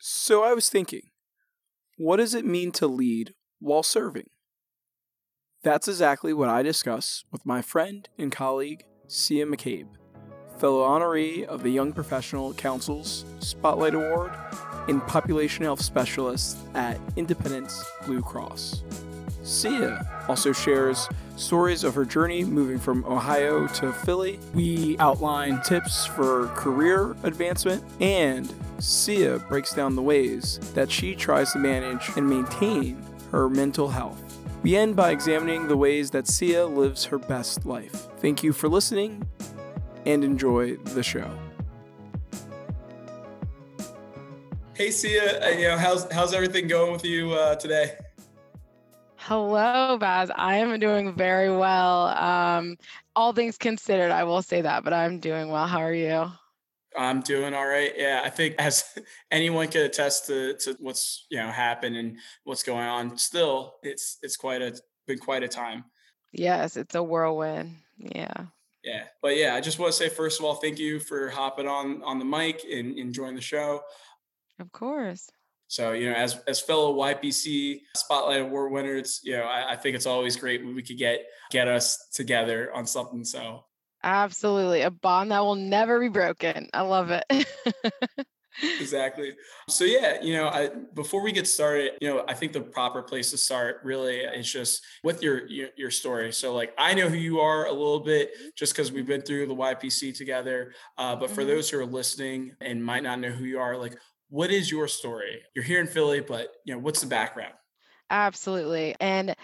So I was thinking, what does it mean to lead while serving? That's exactly what I discuss with my friend and colleague, Sia McCabe, fellow honoree of the Young Professional Council's Spotlight Award and Population Health Specialist at Independence Blue Cross. Sia also shares stories of her journey moving from Ohio to Philly. We outline tips for career advancement, and Sia breaks down the ways that she tries to manage and maintain her mental health. We end by examining the ways that Sia lives her best life. Thank you for listening and enjoy the show. Hey, Sia, how's everything going with you today? Hello, Baz. I am doing very well. All things considered, I will say that, but I'm doing well. How are you? I'm doing all right. Yeah, I think as anyone could attest to what's happened and what's going on, still it's been quite a time. Yes, it's a whirlwind. Yeah. But yeah, I just want to say first of all, thank you for hopping on the mic and enjoying the show. Of course. So as fellow YPC Spotlight Award winners, I think it's always great when we could get us together on something. So. Absolutely. A bond that will never be broken. I love it. Exactly. So yeah, before we get started, I think the proper place to start really is just with your story. So like, I know who you are a little bit just because we've been through the YPC together. But for those who are listening and might not know who you are, like, what is your story? You're here in Philly, but what's the background? Absolutely. And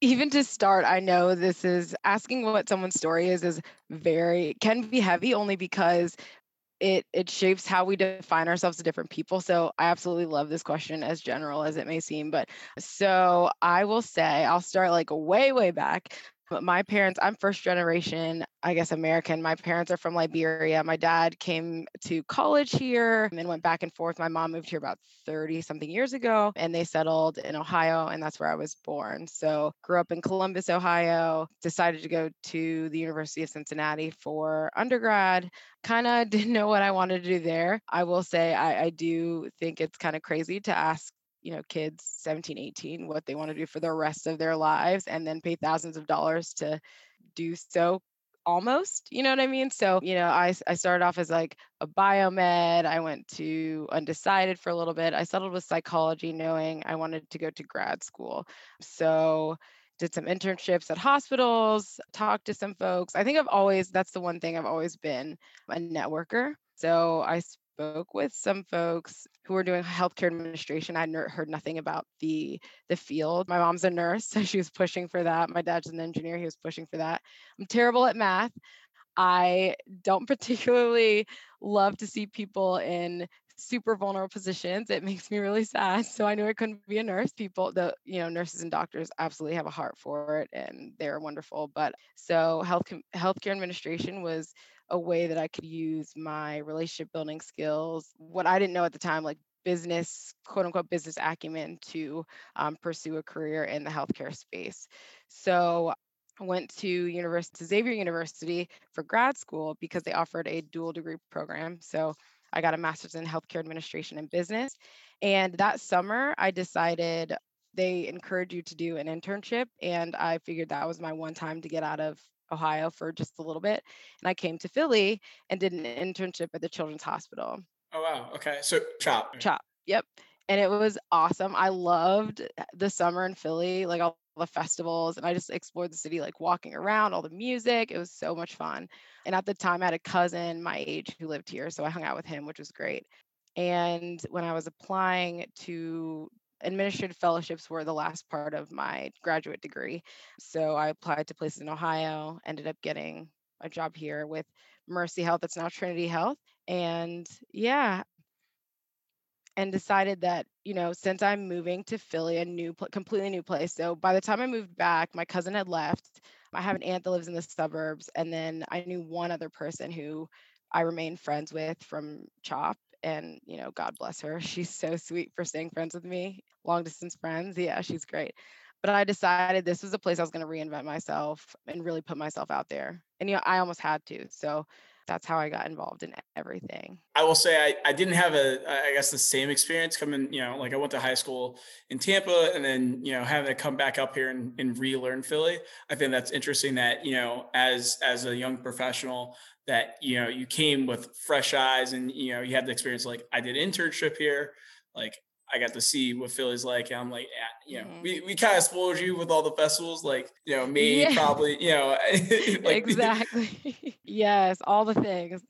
even to start, I know this is asking what someone's story can be heavy only because it shapes how we define ourselves to different people. So I absolutely love this question, as general as it may seem. But so I will say, I'll start like way, way back. But my parents, I'm first generation, I guess, American. My parents are from Liberia. My dad came to college here and went back and forth. My mom moved here about 30 something years ago and they settled in Ohio, and that's where I was born. So grew up in Columbus, Ohio, decided to go to the University of Cincinnati for undergrad. Kind of didn't know what I wanted to do there. I will say I do think it's kind of crazy to ask kids 17, 18, what they want to do for the rest of their lives and then pay thousands of dollars to do so almost, you know what I mean? So, I started off as like a biomed. I went to undecided for a little bit. I settled with psychology knowing I wanted to go to grad school. So did some internships at hospitals, talked to some folks. I think that's the one thing, I've always been a networker. So I spoke with some folks who were doing healthcare administration. I heard nothing about the field. My mom's a nurse, so she was pushing for that. My dad's an engineer. He was pushing for that. I'm terrible at math. I don't particularly love to see people in super vulnerable positions. It makes me really sad. So I knew I couldn't be a nurse. People, nurses and doctors absolutely have a heart for it, and they're wonderful. But so healthcare administration was a way that I could use my relationship building skills, what I didn't know at the time, like business, quote unquote, business acumen to pursue a career in the healthcare space. So I went to Xavier University for grad school because they offered a dual degree program. So I got a master's in healthcare administration and business. And that summer I decided they encourage you to do an internship. And I figured that was my one time to get out of Ohio for just a little bit. And I came to Philly and did an internship at the Children's Hospital. Oh, wow. Okay. So CHOP. Yep. And it was awesome. I loved the summer in Philly, like all the festivals. And I just explored the city, like walking around, all the music. It was so much fun. And at the time I had a cousin my age who lived here. So I hung out with him, which was great. And when I was applying to administrative fellowships were the last part of my graduate degree. So I applied to places in Ohio, ended up getting a job here with Mercy Health, that's now Trinity Health. And decided that, since I'm moving to Philly, completely new place. So by the time I moved back, my cousin had left. I have an aunt that lives in the suburbs. And then I knew one other person who I remained friends with from CHOP. And, God bless her. She's so sweet for staying friends with me, long distance friends. Yeah, she's great. But I decided this was a place I was going to reinvent myself and really put myself out there. And, I almost had to. So that's how I got involved in everything. I will say I didn't have I guess the same experience coming, like I went to high school in Tampa and then, having to come back up here and relearn Philly. I think that's interesting that, as a young professional that, you came with fresh eyes and, you had the experience, like I did internship here, like I got to see what Philly's like. And I'm like, mm-hmm. we kind of spoiled you with all the festivals, like, me probably, like, exactly. Yes. All the things.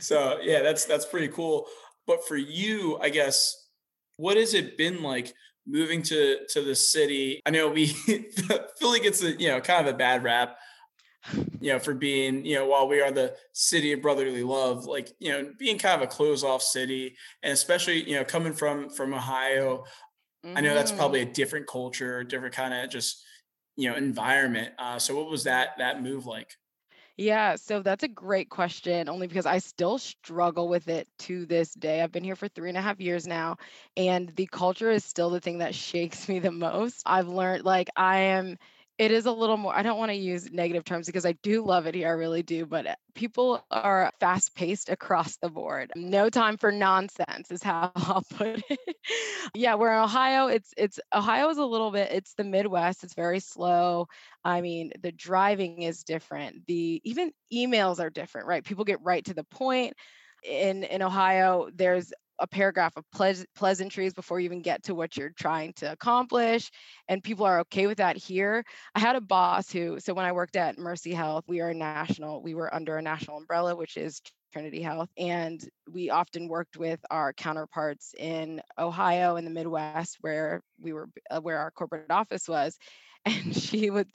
So yeah, that's pretty cool. But for you, I guess, what has it been like moving to the city? I know Philly gets a, kind of a bad rap, for being, while we are the city of brotherly love, like, being kind of a closed off city, and especially, coming from Ohio, mm-hmm. I know that's probably a different culture, different kind of just, environment. So what was that move like? Yeah. So that's a great question, only because I still struggle with it to this day. I've been here for 3.5 years now, and the culture is still the thing that shakes me the most. I've learned, like, it is a little more, I don't want to use negative terms because I do love it here. I really do. But people are fast paced across the board. No time for nonsense is how I'll put it. Yeah. We're in Ohio. Ohio is a little bit, it's the Midwest. It's very slow. I mean, the driving is different. Even emails are different, right? People get right to the point. In Ohio, there's a paragraph of pleasantries before you even get to what you're trying to accomplish. And people are okay with that here. I had a boss so when I worked at Mercy Health, we were under a national umbrella, which is Trinity Health. And we often worked with our counterparts in Ohio in the Midwest where where our corporate office was. And she would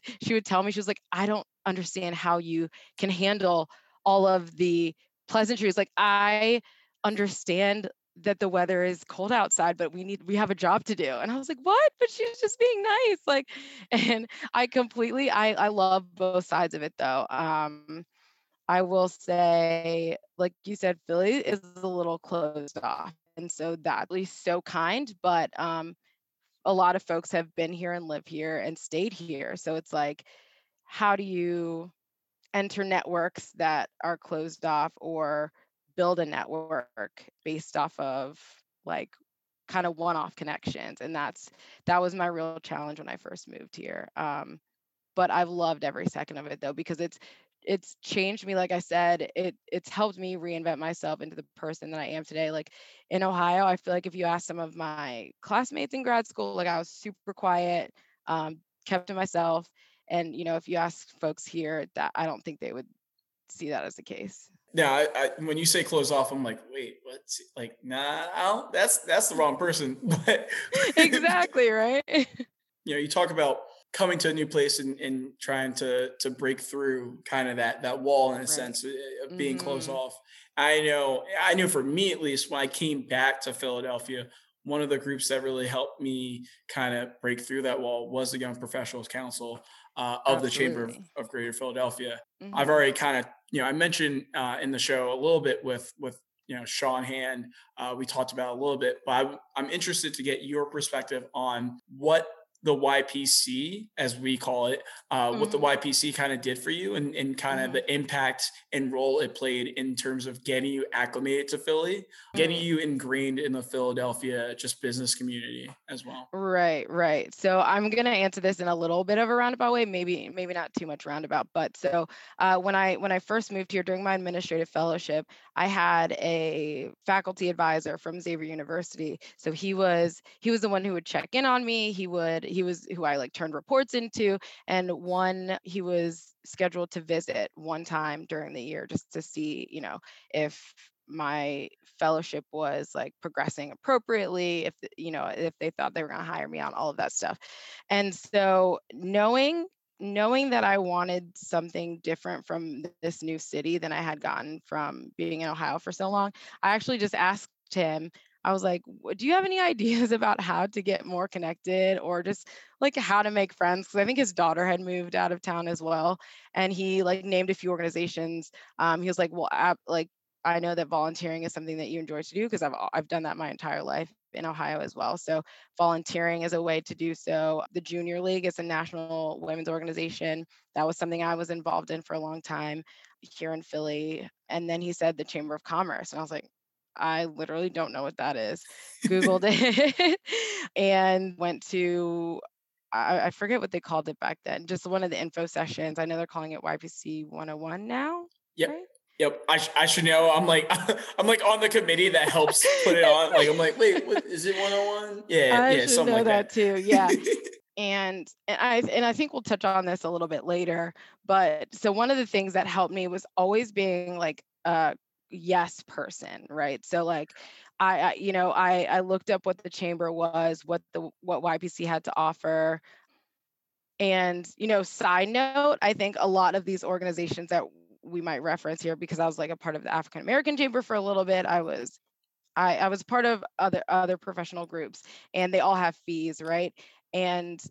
tell me, she was like, I don't understand how you can handle all of the pleasantries. Like, I understand that the weather is cold outside, but we have a job to do. And I was like, what? But she was just being nice. Like, and I love both sides of it though. I will say, like you said, Philly is a little closed off. And so that at least so kind, but, a lot of folks have been here and live here and stayed here. So it's like, how do you enter networks that are closed off or build a network based off of like kind of one-off connections? And that was my real challenge when I first moved here. But I've loved every second of it though, because it's changed me. Like I said, it's helped me reinvent myself into the person that I am today. Like in Ohio, I feel like if you ask some of my classmates in grad school, like I was super quiet, kept to myself. And, if you ask folks here, that I don't think they would see that as the case. Yeah, when you say close off, I'm like, wait, what? Like, nah, that's the wrong person. But exactly, right? You talk about coming to a new place and trying to break through kind of that wall in a sense of being closed off. I know for me at least, when I came back to Philadelphia, one of the groups that really helped me kind of break through that wall was the Young Professionals Council of the Chamber of Greater Philadelphia. Mm-hmm. I've already kind of I mentioned in the show a little bit with Sean Hand, we talked about a little bit, but I'm interested to get your perspective on what the YPC, as we call it, what the YPC kind of did for you and kind of the impact and role it played in terms of getting you acclimated to Philly, getting you ingrained in the Philadelphia just business community as well. Right. So I'm going to answer this in a little bit of a roundabout way, maybe not too much roundabout, but so when I first moved here during my administrative fellowship, I had a faculty advisor from Xavier University. So he was the one who would check in on me. He was who I like turned reports into. And he was scheduled to visit one time during the year just to see, if my fellowship was like progressing appropriately, if they thought they were going to hire me on all of that stuff. And so knowing that I wanted something different from this new city than I had gotten from being in Ohio for so long, I actually just asked him, I was like, do you have any ideas about how to get more connected or just like how to make friends? Because I think his daughter had moved out of town as well. And he like named a few organizations. He was like, well, I know that volunteering is something that you enjoy to do because I've done that my entire life. in Ohio as well. So volunteering is a way to do so. The Junior League is a national women's organization. That was something I was involved in for a long time here in Philly. And then he said the Chamber of Commerce. And I was like, I literally don't know what that is. Googled it and went to, I forget what they called it back then, just one of the info sessions. I know they're calling it YPC 101 now. Yep. Right? Yep. I should know. I'm like on the committee that helps put it on. Like, I'm like, wait, what, is it 101? Yeah. I should something know like that too. Yeah. And I think we'll touch on this a little bit later, but so one of the things that helped me was always being like a yes person. Right. So like, I looked up what the chamber was, what YPC had to offer. And, you know, side note, I think a lot of these organizations that we might reference here, because I was like a part of the African American Chamber for a little bit. I was part of other professional groups, and they all have fees, right? And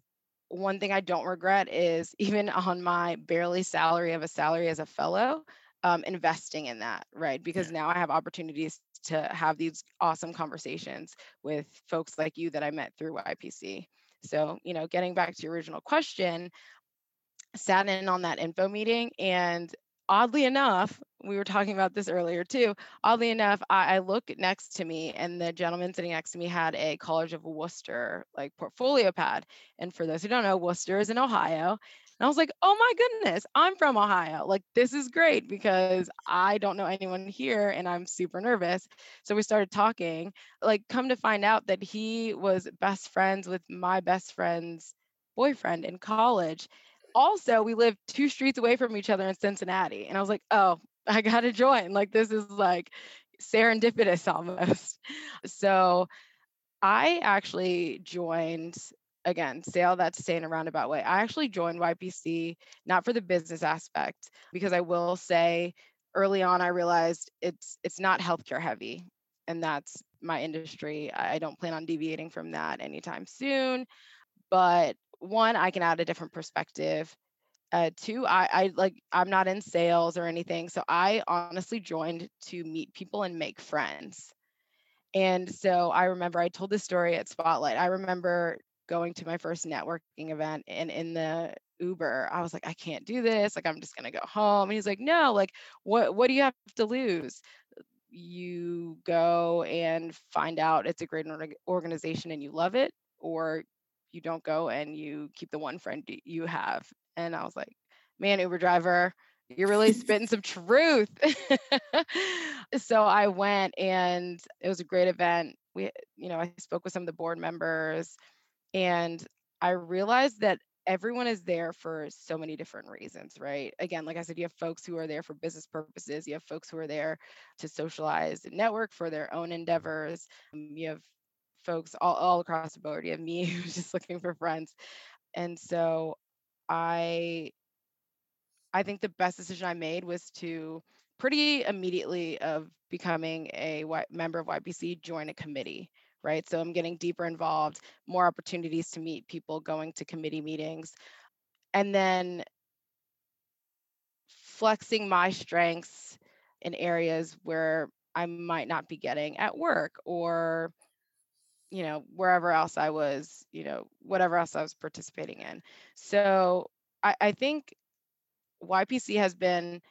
one thing I don't regret is even on my barely salary of a salary as a fellow, investing in that, right? Because now I have opportunities to have these awesome conversations with folks like you that I met through YPC. So, you know, getting back to your original question, sat in on that info meeting, and oddly enough, we were talking about this earlier too. Oddly enough, I look next to me, and the gentleman sitting next to me had a College of Worcester like portfolio pad. And for those who don't know, Worcester is in Ohio. And I was like, oh my goodness, I'm from Ohio. Like, this is great because I don't know anyone here and I'm super nervous. So we started talking, like, come to find out that he was best friends with my best friend's boyfriend in college. Also, we lived 2 streets away from each other in Cincinnati. And I was like, oh, I got to join. Like, this is like serendipitous almost. So I actually joined, again, say all that to say in a roundabout way. I actually joined YPC, not for the business aspect, because I will say early on, I realized it's not healthcare heavy. And that's my industry. I don't plan on deviating from that anytime soon. But one, I can add a different perspective. Two, I'm not in sales or anything. So I honestly joined to meet people and make friends. And so I remember I told this story at Spotlight. I remember going to my first networking event, and in the Uber, I was like, I can't do this. Like, I'm just going to go home. And he's like, no, like, what do you have to lose? You go and find out it's a great organization and you love it, or you don't go and you keep the one friend you have. And I was like, man, Uber driver, you're really spitting some truth. So I went, and it was a great event. We, you know, I spoke with some of the board members, and I realized that everyone is there for so many different reasons, right? Again, like I said, you have folks who are there for business purposes. You have folks who are there to socialize and network for their own endeavors. You have folks all across the board. You have me who's just looking for friends. And so I think the best decision I made was to pretty immediately of becoming a member of YPC, join a committee, right? So I'm getting deeper involved, more opportunities to meet people, going to committee meetings, and then flexing my strengths in areas where I might not be getting at work, or you know, wherever else I was, you know, whatever else I was participating in. So I think YPC has been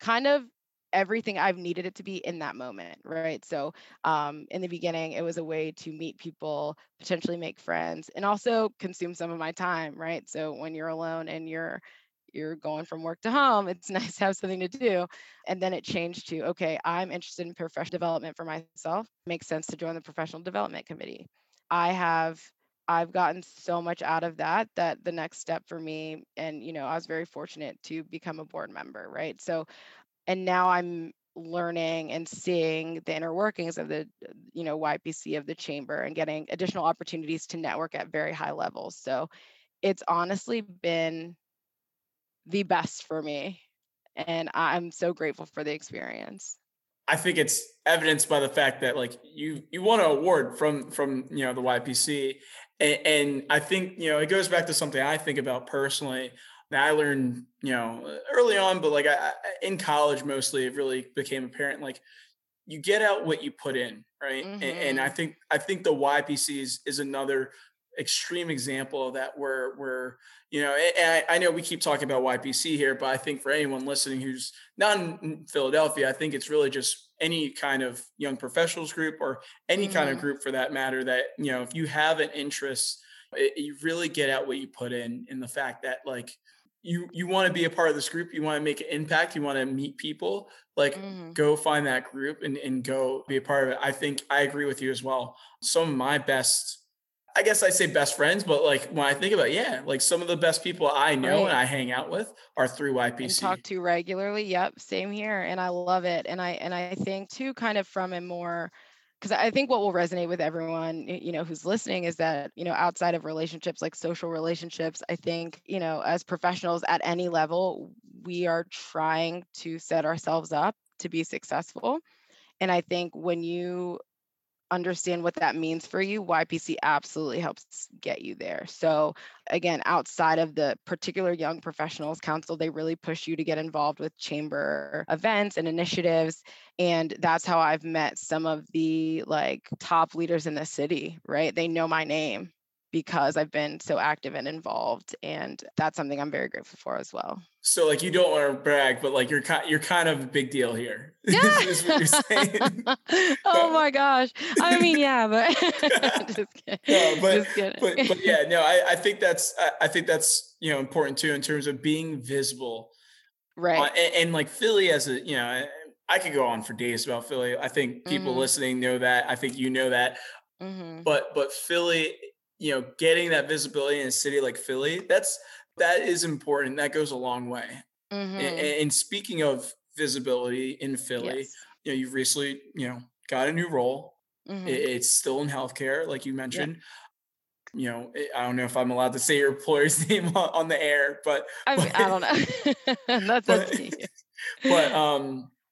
kind of everything I've needed it to be in that moment, right? So in the beginning, it was a way to meet people, potentially make friends, and also consume some of my time, right? So when you're alone and you're going from work to home, it's nice to have something to do. And then it changed to, okay, I'm interested in professional development for myself. It makes sense to join the professional development committee. I've gotten so much out of that the next step for me, and, you know, I was very fortunate to become a board member, right? So, and now I'm learning and seeing the inner workings of the, you know, YPC, of the chamber, and getting additional opportunities to network at very high levels. So it's honestly been the best for me, and I'm so grateful for the experience. I think it's evidenced by the fact that, like, you won an award from you know, the YPC, and I think, you know, it goes back to something I think about personally that I learned, you know, early on, but like in college mostly, it really became apparent, like, you get out what you put in, right? Mm-hmm. And I think the YPC is another extreme example of that, where you know, and I know we keep talking about YPC here, but I think for anyone listening who's not in Philadelphia, I think it's really just any kind of young professionals group or any kind of group for that matter, that, you know, if you have an interest, you really get out what you put in, and the fact that, like, you want to be a part of this group, you want to make an impact, you want to meet people, like, go find that group and go be a part of it. I think I agree with you as well. Some of my best, I guess I say best friends, but like when I think about it, like some of the best people I know and I hang out with are through YPC. And talk to regularly. Yep. Same here. And I love it. And I think too, kind of from a more, because I think what will resonate with everyone, you know, who's listening is that, you know, outside of relationships, like social relationships, I think, you know, as professionals at any level, we are trying to set ourselves up to be successful. And I think when you understand what that means for you, YPC absolutely helps get you there. So again, outside of the particular Young Professionals Council, they really push you to get involved with chamber events and initiatives. And that's how I've met some of the like top leaders in the city, right? They know my name because I've been so active and involved. And that's something I'm very grateful for as well. So like, you don't want to brag, but like, you're kind of a big deal here. Yeah. Is what you're saying. Oh my gosh. I mean, yeah, but just kidding. No, but yeah, no, I think that's, you know, important too, in terms of being visible. Right. And like Philly as a, you know, I could go on for days about Philly. I think people listening know that. I think you know that, but Philly, you know, getting that visibility in a city like Philly, that is important. That goes a long way. And speaking of visibility in Philly, you know, you've recently, you know, got a new role. It's still in healthcare, like you mentioned. You know, I don't know if I'm allowed to say your employer's name on the air, but I don't know. That's up to you.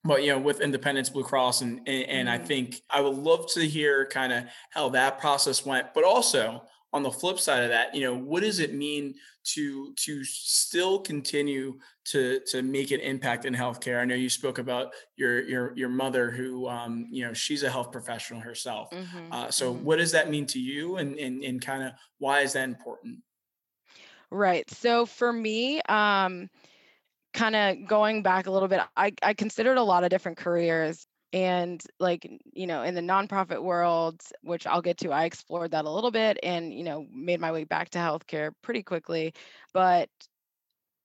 But, you know, with Independence Blue Cross, and I think I would love to hear kind of how that process went, but also on the flip side of that, you know, what does it mean to still continue to make an impact in healthcare? I know you spoke about your mother who, you know, she's a health professional herself. So what does that mean to you, and kind of why is that important? Right. So for me, kind of going back a little bit, I considered a lot of different careers. And like, you know, in the nonprofit world, which I'll get to, I explored that a little bit and, you know, made my way back to healthcare pretty quickly. But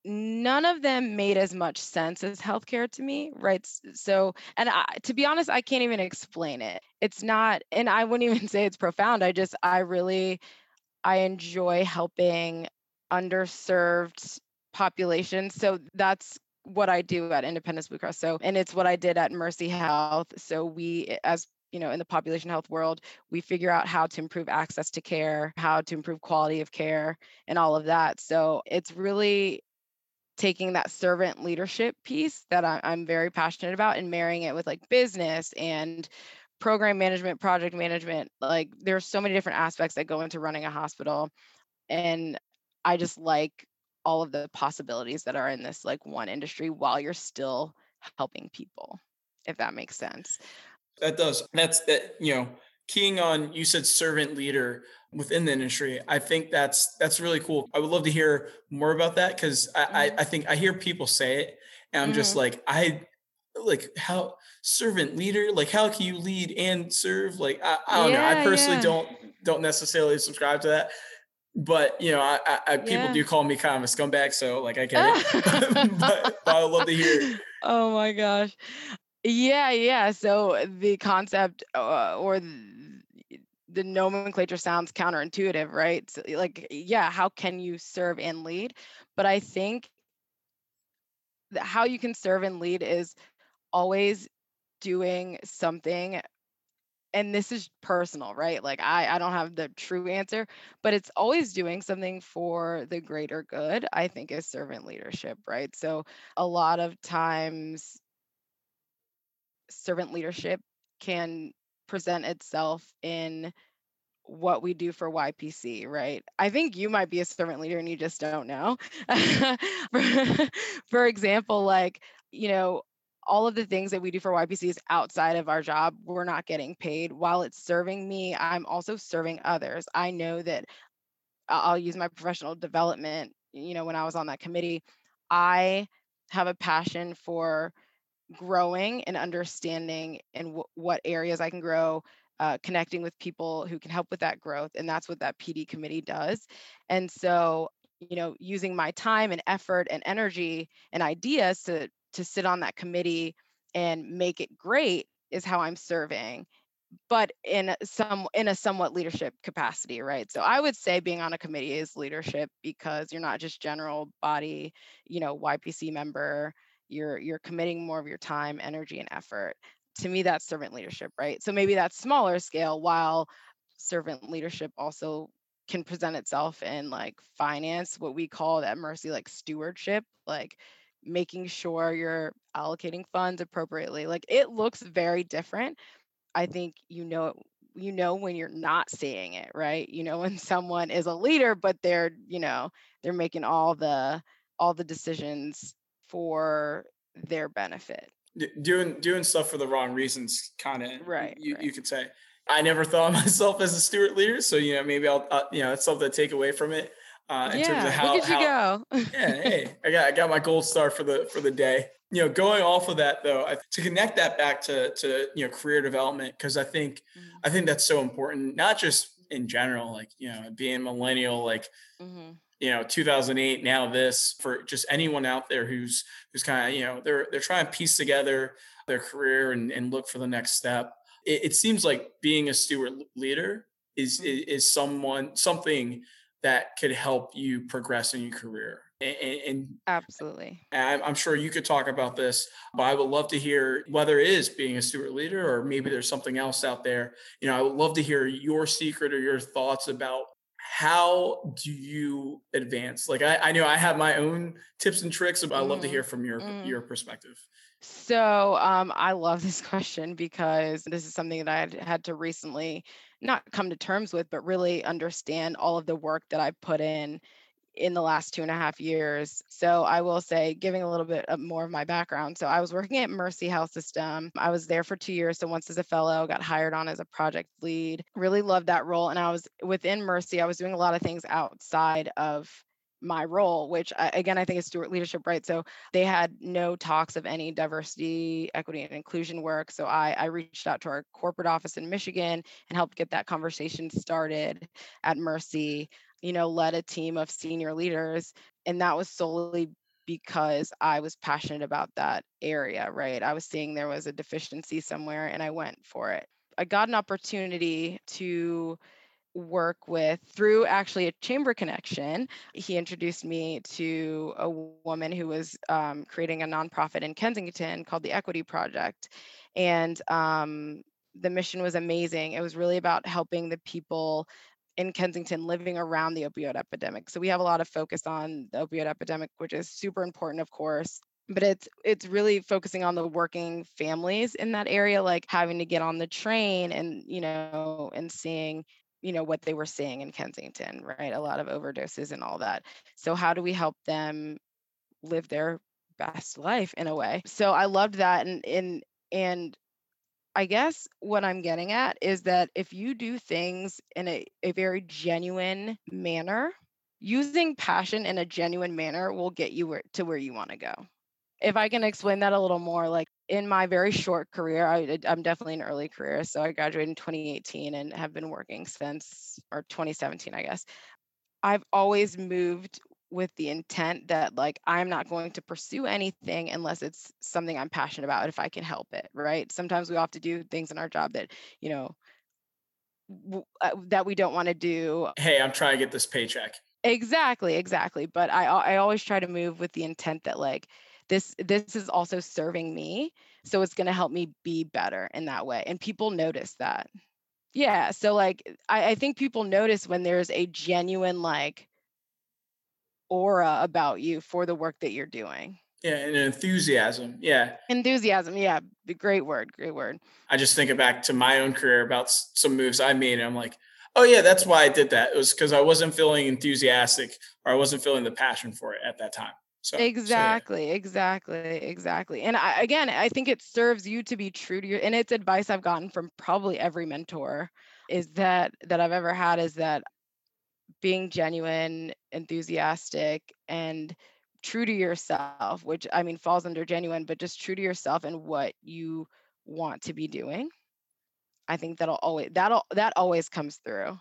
none of them made as much sense as healthcare to me, right? So, and to be honest, I can't even explain it. It's not, and I wouldn't even say it's profound. I enjoy helping underserved populations. So that's what I do at Independence Blue Cross. So, and it's what I did at Mercy Health. So we, as you know, in the population health world, we figure out how to improve access to care, how to improve quality of care, and all of that. So it's really taking that servant leadership piece that I'm very passionate about and marrying it with like business and program management, project management. Like there's so many different aspects that go into running a hospital. And I just like all of the possibilities that are in this like one industry while you're still helping people, if that makes sense. That does. That's that, you know, keying on, you said servant leader within the industry. I think that's really cool. I would love to hear more about that, because I think I hear people say it and I'm just like, how servant leader, like how can you lead and serve? Like, I don't know. I personally don't necessarily subscribe to that. But, you know, people do call me kind of a scumbag, so like I get it. but I would love to hear. Oh my gosh. Yeah. So the concept the nomenclature sounds counterintuitive, right? So, like, yeah, how can you serve and lead? But I think that how you can serve and lead is always doing something. And this is personal, right? Like I don't have the true answer, but it's always doing something for the greater good, I think, is servant leadership, right? So a lot of times servant leadership can present itself in what we do for YPC, right? I think you might be a servant leader and you just don't know. For example, like, you know, all of the things that we do for YPC is outside of our job. We're not getting paid. While it's serving me, I'm also serving others. I know that I'll use my professional development. You know, when I was on that committee, I have a passion for growing and understanding and what areas I can grow, connecting with people who can help with that growth. And that's what that PD committee does. And so, you know, using my time and effort and energy and ideas to sit on that committee and make it great is how I'm serving, but in a somewhat leadership capacity, right? So I would say being on a committee is leadership, because you're not just general body, you know, YPC member, you're committing more of your time, energy, and effort. To me, that's servant leadership, right? So maybe that's smaller scale, while servant leadership also can present itself in like finance, what we call at Mercy, like stewardship, like making sure you're allocating funds appropriately. Like it looks very different. I think, you know, when you're not seeing it, right? You know, when someone is a leader, but they're, you know, they're making all the decisions for their benefit. Doing stuff for the wrong reasons, kind of, right? You could say. I never thought of myself as a steward leader, so you know, maybe I'll that's something to take away from it. In terms of how you go. Yeah, hey, I got my gold star for the day. You know, going off of that though, to connect that back to you know, career development, because I think that's so important, not just in general, like you know, being millennial, like. Mm-hmm. You know, 2008, now this, for just anyone out there who's kind of, you know, they're trying to piece together their career and look for the next step. It seems like being a steward leader is something that could help you progress in your career. And absolutely. I'm sure you could talk about this, but I would love to hear whether it is being a steward leader or maybe there's something else out there. You know, I would love to hear your secret or your thoughts about how do you advance? Like I know I have my own tips and tricks, but I'd love to hear from your perspective. So I love this question, because this is something that I had to recently not come to terms with, but really understand all of the work that I put in the last 2.5 years. So I will say, giving a little bit more of my background. So I was working at Mercy Health System. I was there for 2 years. So once as a fellow, got hired on as a project lead. Really loved that role. And I was within Mercy, I was doing a lot of things outside of my role, which again, I think is steward leadership, right? So they had no talks of any diversity, equity, and inclusion work. So I reached out to our corporate office in Michigan and helped get that conversation started at Mercy. You know, led a team of senior leaders. And that was solely because I was passionate about that area, right? I was seeing there was a deficiency somewhere and I went for it. I got an opportunity to work with, through actually a chamber connection, he introduced me to a woman who was creating a nonprofit in Kensington called the Equity Project. And the mission was amazing. It was really about helping the people in Kensington living around the opioid epidemic. So we have a lot of focus on the opioid epidemic, which is super important, of course, but it's really focusing on the working families in that area, like having to get on the train and, you know, and seeing, you know, what they were seeing in Kensington, right? A lot of overdoses and all that. So how do we help them live their best life in a way? So I loved that. And I guess what I'm getting at is that if you do things in a very genuine manner, using passion in a genuine manner will get you to where you want to go. If I can explain that a little more, like in my very short career, I'm definitely an early career. So I graduated in 2018 and have been working since, or 2017, I guess. I've always moved with the intent that like, I'm not going to pursue anything unless it's something I'm passionate about, if I can help it, right? Sometimes we have to do things in our job that, you know, that we don't want to do. Hey, I'm trying to get this paycheck. Exactly. But I always try to move with the intent that like, this is also serving me. So it's going to help me be better in that way. And people notice that. Yeah. So like, I think people notice when there's a genuine, like, aura about you for the work that you're doing. Yeah, and enthusiasm. Yeah. Enthusiasm. Yeah. Great word. I just think back to my own career about some moves I made, and I'm like, oh yeah, that's why I did that. It was because I wasn't feeling enthusiastic, or I wasn't feeling the passion for it at that time. So, exactly. And I think it serves you to be true to your, and it's advice I've gotten from probably every mentor is that I've ever had, is that being genuine, enthusiastic, and true to yourself, which I mean falls under genuine, but just true to yourself and what you want to be doing. I think that always comes through.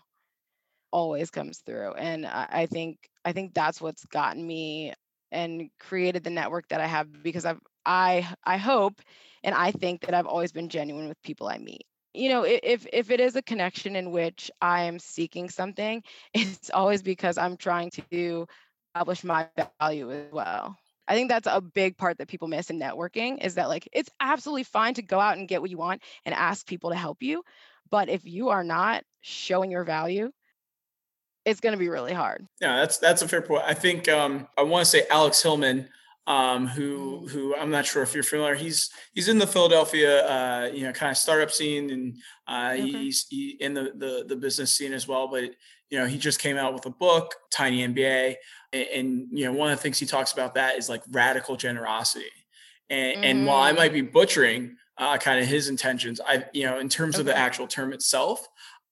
And I think that's what's gotten me and created the network that I have, because I hope, and I think that I've always been genuine with people I meet. You know, if it is a connection in which I am seeking something, it's always because I'm trying to establish my value as well. I think that's a big part that people miss in networking, is that like, it's absolutely fine to go out and get what you want and ask people to help you. But if you are not showing your value, it's going to be really hard. Yeah, that's a fair point. I think I want to say Alex Hillman, who I'm not sure if you're familiar. He's in the Philadelphia, kind of startup scene, and he's in the business scene as well. But you know, he just came out with a book, Tiny MBA, and you know, one of the things he talks about that is like radical generosity. And while I might be butchering kind of his intentions, in terms of the actual term itself,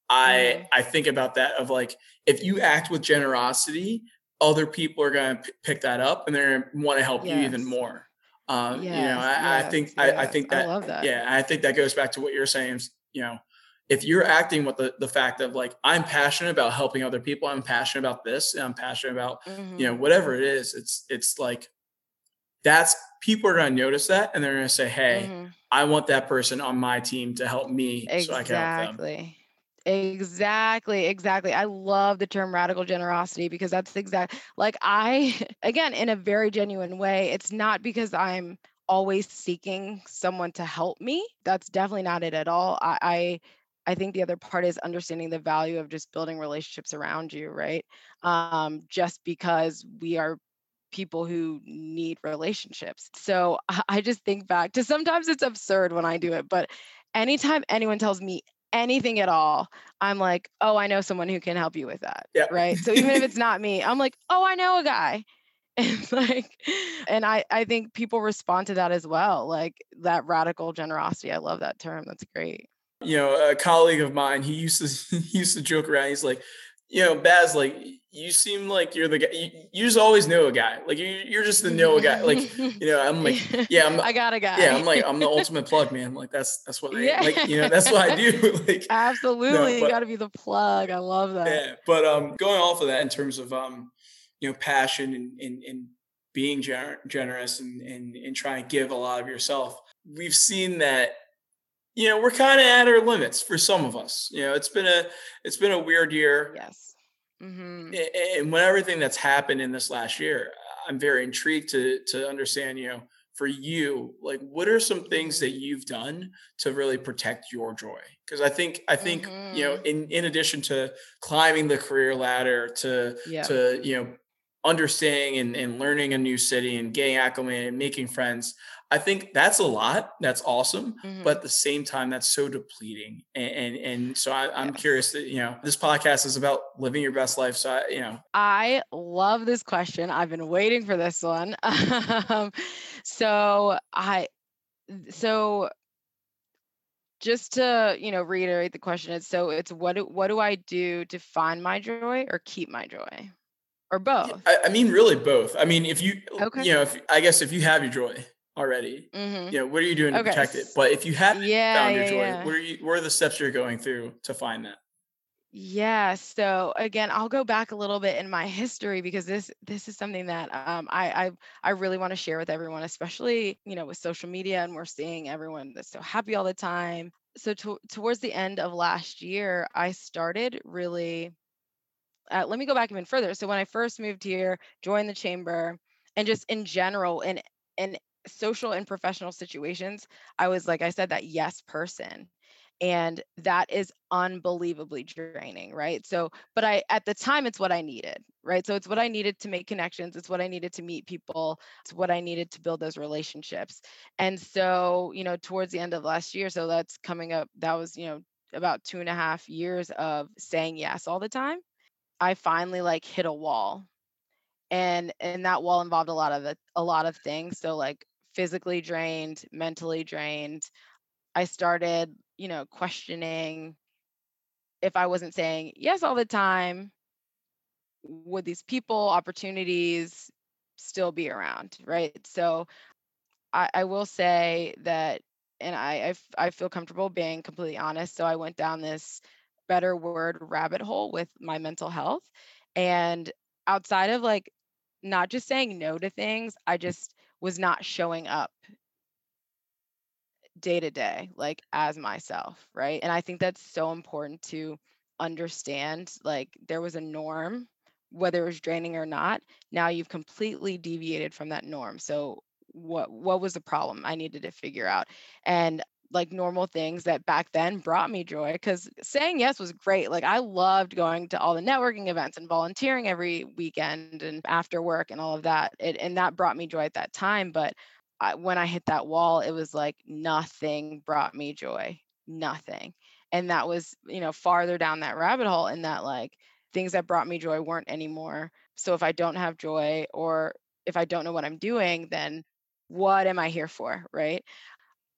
I think about that of like, if you act with generosity, other people are going to pick that up and they're going to want to help you even more. I think that I love that. Yeah. I think that goes back to what you're saying, you know, if you're acting with the fact of like, I'm passionate about helping other people, I'm passionate about this, and I'm passionate about, you know, whatever it is, it's like, that's, people are going to notice that. And they're going to say, hey, I want that person on my team to help me. Exactly. So I can help them. Exactly. I love the term radical generosity, because that's exact. Like again, in a very genuine way, it's not because I'm always seeking someone to help me. That's definitely not it at all. I think the other part is understanding the value of just building relationships around you, right? Just because we are people who need relationships. So I just think back to, sometimes it's absurd when I do it, but anytime anyone tells me anything at all, I'm like, oh, I know someone who can help you with that. Yeah. Right. So even if it's not me, I'm like, oh, I know a guy. And like, and I think people respond to that as well. Like that radical generosity. I love that term. That's great. You know, a colleague of mine, he used to joke around. He's like, you know, Baz, like, you seem like you're the guy. You just always know a guy. Like you're just the know a guy. Like, you know, I'm like, yeah, I got a guy. Yeah, I'm like, I'm the ultimate plug, man. Like that's what I like. You know, that's what I do. Like, absolutely, no, but, you got to be the plug. I love that. Yeah, but going off of that in terms of you know, passion and being generous and trying to give a lot of yourself, we've seen that. You know, we're kind of at our limits for some of us. You know, it's been a weird year. Yes. Mm-hmm. And when everything that's happened in this last year, I'm very intrigued to understand, you know, for you, like, what are some things that you've done to really protect your joy? Because I think, you know, in addition to climbing the career ladder to, you know, understanding and learning a new city and getting acclimated and making friends, I think that's a lot. That's awesome. Mm-hmm. But at the same time, that's so depleting. And so I'm curious that, you know, this podcast is about living your best life. So, I love this question. I've been waiting for this one. So just to, you know, reiterate the question, it's what do I do to find my joy or keep my joy? Or both? I mean, really both. I mean, if you, you know, if you have your joy already, you know, what are you doing to protect it? But if you haven't found your joy, what are the steps you're going through to find that? Yeah. So again, I'll go back a little bit in my history, because this is something that I really want to share with everyone, especially, you know, with social media, and we're seeing everyone that's so happy all the time. So towards the end of last year, I started really. Let me go back even further. So when I first moved here, joined the chamber, and just in general, in social and professional situations, I was, like I said, that yes person. And that is unbelievably draining, right? So, but at the time, it's what I needed, right? So it's what I needed to make connections. It's what I needed to meet people. It's what I needed to build those relationships. And so, you know, towards the end of last year, so that's coming up, that was, you know, about 2.5 years of saying yes all the time. I finally like hit a wall, And that wall involved a lot of things. So like physically drained, mentally drained. I started, questioning if I wasn't saying yes all the time, would these people, opportunities still be around, right? So I will say that, and I feel comfortable being completely honest. So I went down this better word rabbit hole with my mental health. And outside of like not just saying no to things, I just was not showing up day to day, like as myself, right? And I think that's so important to understand. Like there was a norm, whether it was draining or not. Now you've completely deviated from that norm. So what was the problem? I needed to figure out. And like normal things that back then brought me joy, because saying yes was great. Like I loved going to all the networking events and volunteering every weekend and after work and all of that. And that brought me joy at that time. But when I hit that wall, it was like nothing brought me joy, nothing. And that was, farther down that rabbit hole, and that like things that brought me joy weren't anymore. So if I don't have joy, or if I don't know what I'm doing, then what am I here for, right?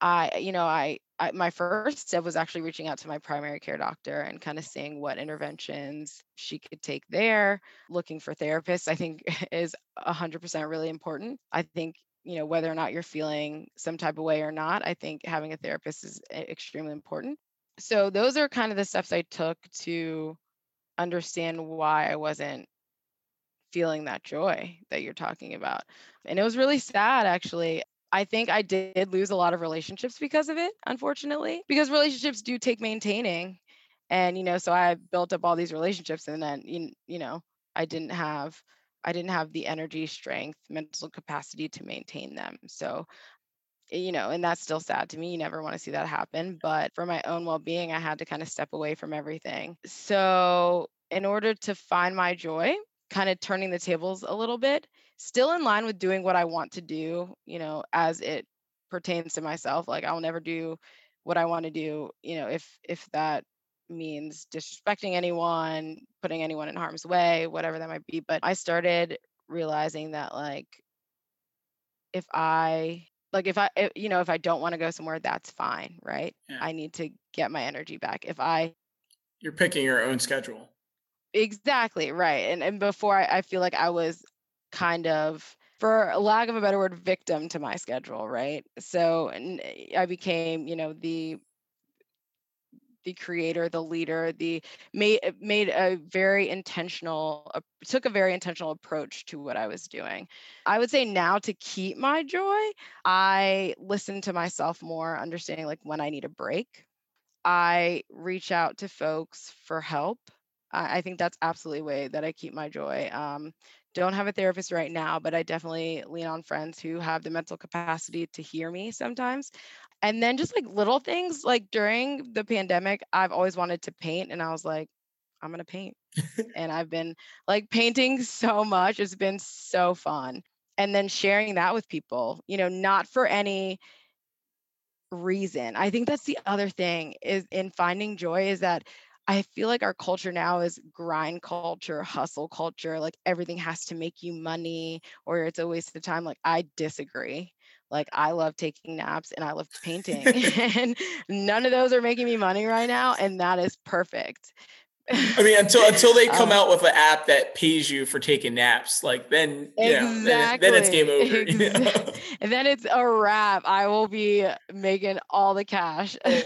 I my first step was actually reaching out to my primary care doctor and kind of seeing what interventions she could take there. Looking for therapists, I think, is 100% really important. I think, whether or not you're feeling some type of way or not, I think having a therapist is extremely important. So those are kind of the steps I took to understand why I wasn't feeling that joy that you're talking about. And it was really sad, actually. I think I did lose a lot of relationships because of it, unfortunately, because relationships do take maintaining. And, so I built up all these relationships, and then, I didn't have the energy, strength, mental capacity to maintain them. So, and that's still sad to me. You never want to see that happen. But for my own well-being, I had to kind of step away from everything. So in order to find my joy, kind of turning the tables a little bit, still in line with doing what I want to do, as it pertains to myself. Like I'll never do what I want to do, if that means disrespecting anyone, putting anyone in harm's way, whatever that might be. But I started realizing that if I don't want to go somewhere, that's fine, right? Yeah. I need to get my energy back. You're picking your own schedule. Exactly, right. And before I feel like I was kind of, for lack of a better word, victim to my schedule, right? So I became, the creator, the leader, took a very intentional approach to what I was doing. I would say now, to keep my joy, I listen to myself more, understanding when I need a break. I reach out to folks for help. I think that's absolutely a way that I keep my joy. Don't have a therapist right now, but I definitely lean on friends who have the mental capacity to hear me sometimes. And then just little things, during the pandemic, I've always wanted to paint, and I was like, I'm going to paint. And I've been painting so much. It's been so fun. And then sharing that with people, not for any reason. I think that's the other thing is in finding joy, is that I feel like our culture now is grind culture, hustle culture. Everything has to make you money, or it's a waste of time. I disagree. I love taking naps, and I love painting, and none of those are making me money right now. And that is perfect. I mean, until they come out with an app that pays you for taking naps, then, then it's game over. And then it's a wrap. I will be making all the cash. Oh my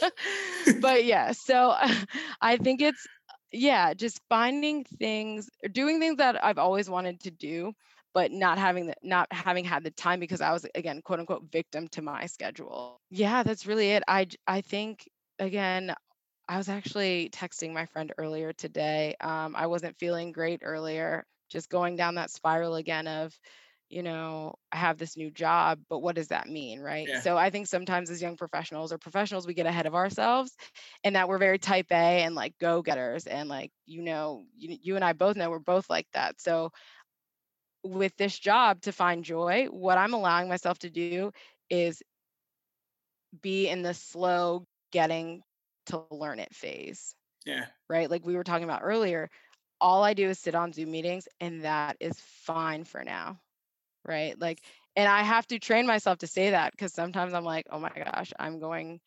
gosh. But yeah, so I think it's, just finding things, or doing things that I've always wanted to do, but not having had the time, because I was, again, quote unquote, victim to my schedule. Yeah, that's really it. I think, again, I was actually texting my friend earlier today. I wasn't feeling great earlier, just going down that spiral again of, I have this new job, but what does that mean, right? Yeah. So I think sometimes as young professionals or professionals, we get ahead of ourselves, and that we're very type A and go-getters. And you and I both know we're both like that. So with this job, to find joy, what I'm allowing myself to do is be in the slow getting to learn it phase. Yeah. Right. Like we were talking about earlier, all I do is sit on Zoom meetings, and that is fine for now, right? Like, and I have to train myself to say that, because sometimes I'm like, oh my gosh, I'm going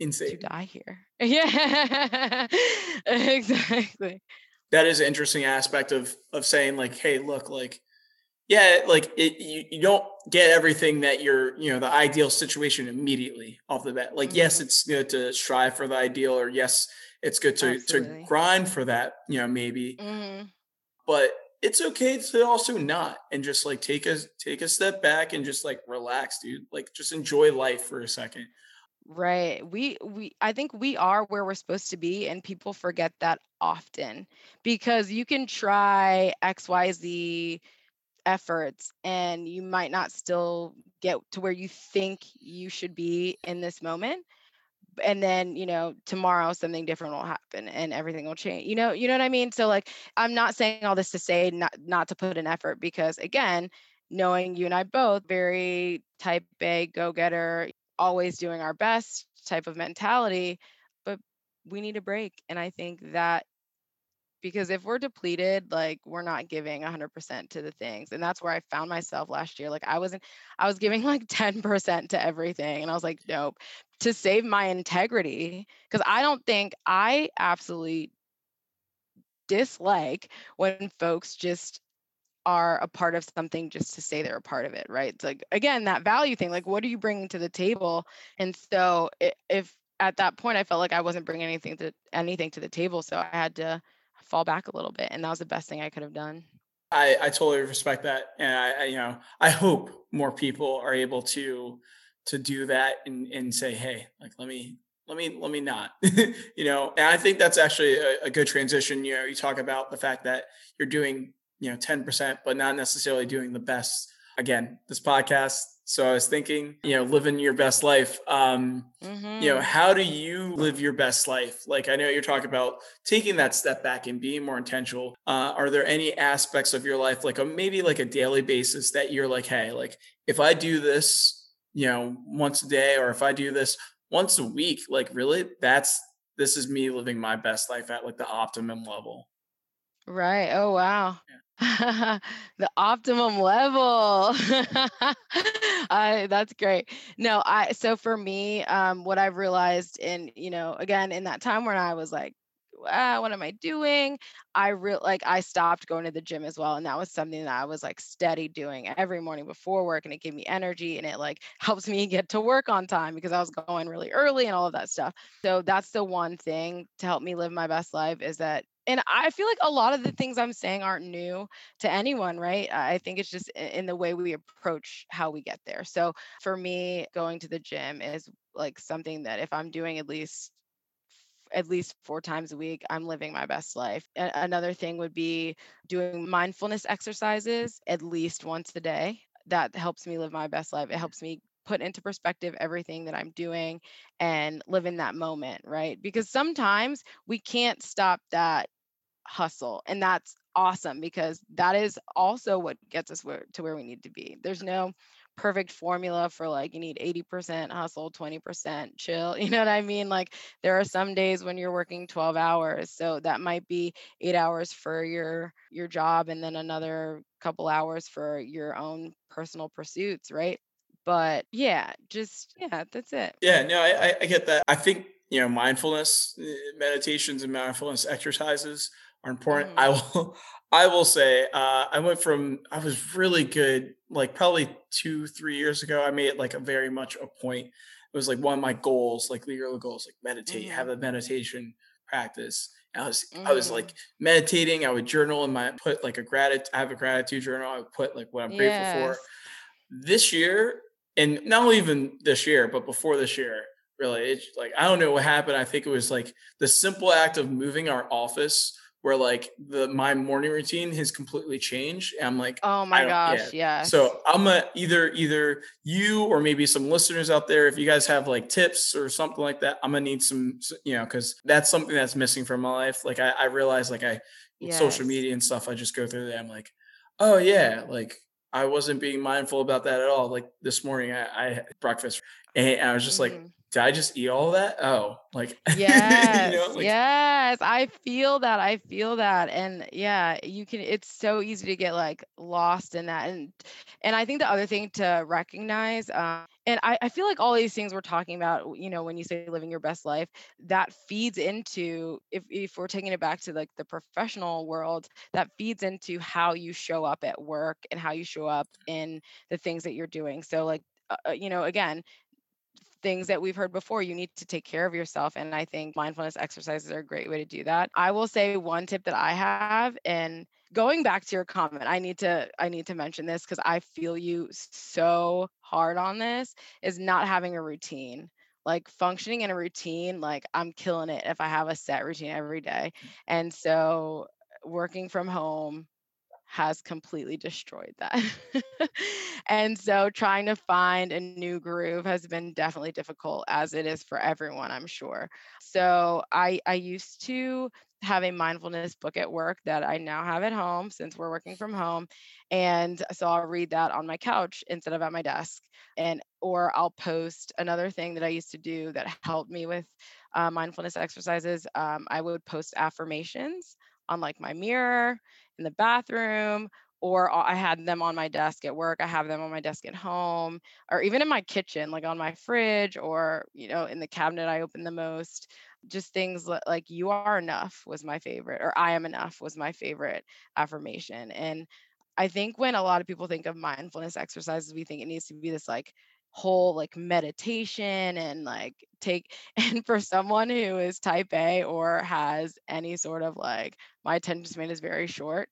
insane to die here. Yeah, exactly. That is an interesting aspect of saying like, hey, look, like, yeah, like it, you don't get everything that you're, you know, the ideal situation immediately off the bat. Like, mm-hmm. Yes, it's good to strive for the ideal, or yes, it's good to grind for that, you know, maybe, mm-hmm. But it's okay to also not, and just like take a step back and just like relax, dude, like just enjoy life for a second. Right. I think we are where we're supposed to be, and people forget that often, because you can try XYZ efforts and you might not still get to where you think you should be in this moment. And then, you know, tomorrow something different will happen and everything will change. You know what I mean? So like, I'm not saying all this to say not to put in effort, because again, knowing you and I both, very type A, go-getter, always doing our best type of mentality, but we need a break. And I think that, because if we're depleted, like we're not giving 100% to the things. And that's where I found myself last year. Like I was giving like 10% to everything. And I was like, nope, to save my integrity. Cause I absolutely dislike when folks just are a part of something just to say they're a part of it. Right. It's like, again, that value thing, like, what are you bringing to the table? And so if at that point I felt like I wasn't bringing anything to the table. So I had to fall back a little bit. And that was the best thing I could have done. I totally respect that. And I hope more people are able to do that and say, hey, like, let me not, you know, and I think that's actually a good transition. You know, you talk about the fact that you're doing, you know, 10%, but not necessarily doing the best. Again, this podcast. So I was thinking, you know, living your best life, mm-hmm. You know, how do you live your best life? Like, I know you're talking about taking that step back and being more intentional. Are there any aspects of your life, like maybe like a daily basis that you're like, hey, like if I do this, you know, once a day, or if I do this once a week, like really this is me living my best life at like the optimum level. Right. Oh, wow. Yeah. The optimum level. That's great. No, so for me, what I've realized in, you know, again, in that time when I was like, what am I doing? I stopped going to the gym as well. And that was something that I was like steady doing every morning before work. And it gave me energy, and it like helps me get to work on time because I was going really early and all of that stuff. So that's the one thing to help me live my best life is that. And I feel like a lot of the things I'm saying aren't new to anyone, right? I think it's just in the way we approach how we get there. So for me, going to the gym is like something that if I'm doing at least 4 times a week, I'm living my best life. Another thing would be doing mindfulness exercises at least once a day. That helps me live my best life. It helps me put into perspective everything that I'm doing and live in that moment, right? Because sometimes we can't stop that hustle. And that's awesome, because that is also what gets us to where we need to be. There's no perfect formula for like, you need 80% hustle, 20% chill. You know what I mean? Like there are some days when you're working 12 hours. So that might be 8 hours for your job and then another couple hours for your own personal pursuits, right? But that's it. Yeah, no, I get that. I think, you know, mindfulness meditations and mindfulness exercises are important. Mm. I will say, I was really good, like probably 2-3 years ago, I made it like a very much a point. It was like one of my goals, like the yearly goals, like meditate, have a meditation practice. And I was like meditating. I would journal in my, put like I have a gratitude journal. I would put like what I'm grateful for. This year, and not even this year, but before this year, really, it's like, I don't know what happened. I think it was like the simple act of moving our office where like my morning routine has completely changed. And I'm like, oh my gosh. Yeah. So I'm either you or maybe some listeners out there, if you guys have like tips or something like that, I'm gonna need some, you know, cause that's something that's missing from my life. Like I realized like with social media and stuff, I just go through that. I'm like, oh yeah. Like, I wasn't being mindful about that at all. Like this morning I had breakfast and I was just like, did I just eat all that? Oh, like, yes, you know, like, yes, I feel that. And yeah, you can, it's so easy to get like lost in that. And I think the other thing to recognize, and I feel like all these things we're talking about, you know, when you say living your best life, that feeds into, if we're taking it back to like the professional world, that feeds into how you show up at work and how you show up in the things that you're doing. So like, you know, again, things that we've heard before, you need to take care of yourself. And I think mindfulness exercises are a great way to do that. I will say one tip that I have, and going back to your comment, I need to mention this because I feel you so hard on this, is not having a routine. Like functioning in a routine, like I'm killing it if I have a set routine every day. And so working from home has completely destroyed that. And so trying to find a new groove has been definitely difficult, as it is for everyone, I'm sure. So I used to have a mindfulness book at work that I now have at home since we're working from home. And so I'll read that on my couch instead of at my desk. And or I'll post another thing that I used to do that helped me with mindfulness exercises. I would post affirmations on like my mirror in the bathroom, or I had them on my desk at work. I have them on my desk at home, or even in my kitchen, like on my fridge, or, you know, in the cabinet I open the most. Just things like you are enough was my favorite, or I am enough was my favorite affirmation. And I think when a lot of people think of mindfulness exercises, we think it needs to be this like whole like meditation and like take, and for someone who is type A or has any sort of like, my attention span is very short,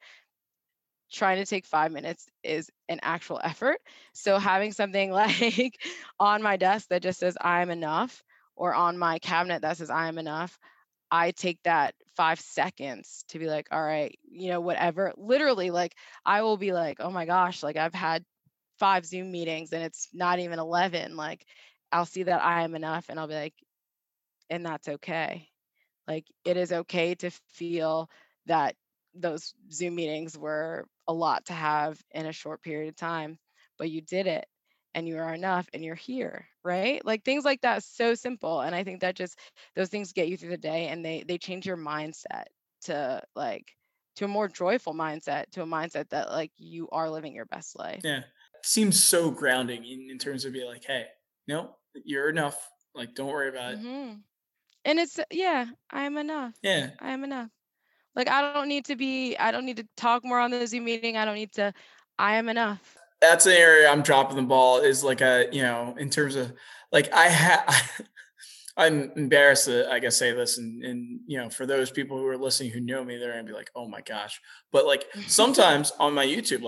trying to take 5 minutes is an actual effort. So having something like on my desk that just says I'm enough, or on my cabinet that says I'm enough, I take that 5 seconds to be like, all right, you know, whatever, literally, like I will be like, oh my gosh, like I've had 5 Zoom meetings and it's not even 11. Like I'll see that I am enough and I'll be like, and that's okay. Like it is okay to feel that those Zoom meetings were a lot to have in a short period of time, but you did it and you are enough and you're here, right? Like things like that, so simple. And I think that just, those things get you through the day, and they change your mindset to like, to a more joyful mindset, to a mindset that like you are living your best life. Yeah. Seems so grounding in terms of being like, hey, no, you're enough. Like, don't worry about it. And it's, yeah, I am enough. Yeah. I am enough. Like, I don't need to talk more on the Zoom meeting. I am enough. That's an area I'm dropping the ball, is like a, you know, in terms of like, I'm embarrassed to, I guess, say this. And, you know, for those people who are listening, who know me, they're going to be like, oh my gosh. But like sometimes on my YouTube,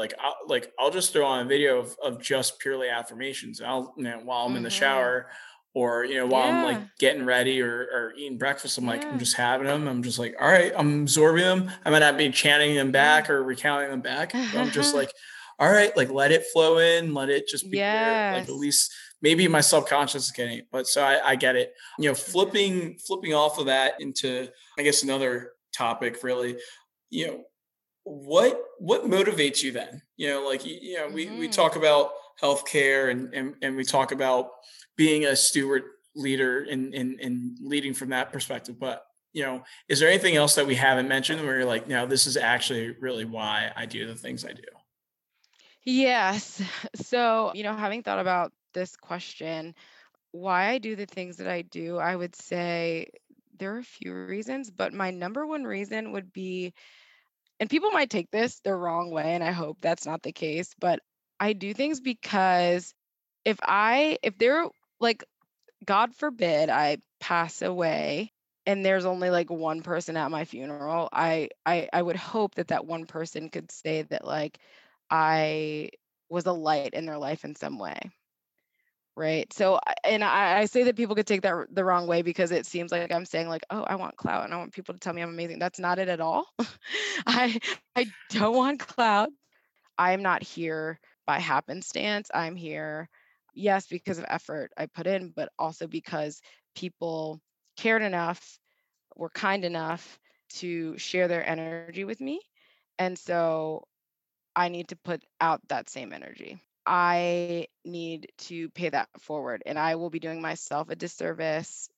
I'll just throw on a video of just purely affirmations. And I'll, you know, while I'm in the shower, or, you know, while I'm like getting ready or eating breakfast, I'm like, I'm just having them. I'm just like, all right, I'm absorbing them. I might not be chanting them back or recounting them back. But I'm just like, all right, like let it flow in, let it just be there. Like at least maybe my subconscious is getting it, but so I get it. You know, flipping off of that into, I guess, another topic really, you know, what motivates you then? You know, like, you know, we talk about healthcare and we talk about being a steward leader and leading from that perspective. But, you know, is there anything else that we haven't mentioned where you're like, no, this is actually really why I do the things I do? Yes. So, you know, having thought about this question, why I do the things that I do, I would say there are a few reasons, but my number one reason would be, and people might take this the wrong way, and I hope that's not the case, but I do things because if they're like, God forbid, I pass away and there's only like one person at my funeral, I would hope that one person could say that like, I was a light in their life in some way. Right. So, and I say that people could take that the wrong way because it seems like I'm saying like, oh, I want clout and I want people to tell me I'm amazing. That's not it at all. I don't want clout. I'm not here by happenstance. I'm here, yes, because of effort I put in, but also because people cared enough, were kind enough to share their energy with me. And so I need to put out that same energy. I need to pay that forward, and I will be doing myself a disservice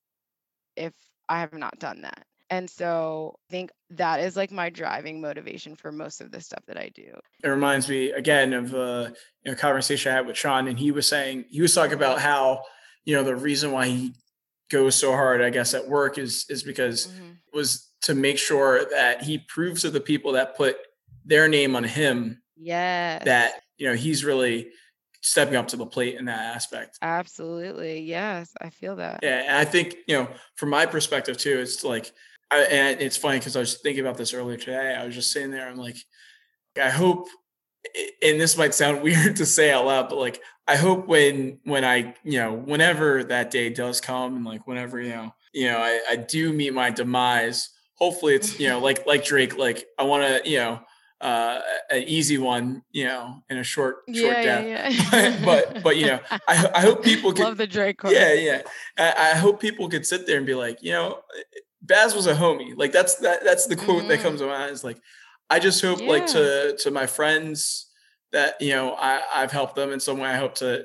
if I have not done that. And so I think that is like my driving motivation for most of the stuff that I do. It reminds me again of a conversation I had with Sean, and he was talking about how, the reason why he goes so hard, I guess, at work is because it was to make sure that he proves to the people that put their name on him that, he's really stepping up to the plate in that aspect. Absolutely. Yes. I feel that. Yeah. And I think, from my perspective too, it's like, and it's funny because I was thinking about this earlier today. I was just sitting there. I'm like, I hope, and this might sound weird to say out loud, but like, I hope when I, whenever that day does come and like, whenever, I do meet my demise, hopefully it's, like Drake, like I want to, an easy one, in a short death. Yeah. but I hope people could love the Drake quote. Yeah. I hope people could sit there and be like, Baz was a homie. Like that's the quote that comes to my eyes. Like, I just hope like to my friends that, I've helped them in some way. I hope to,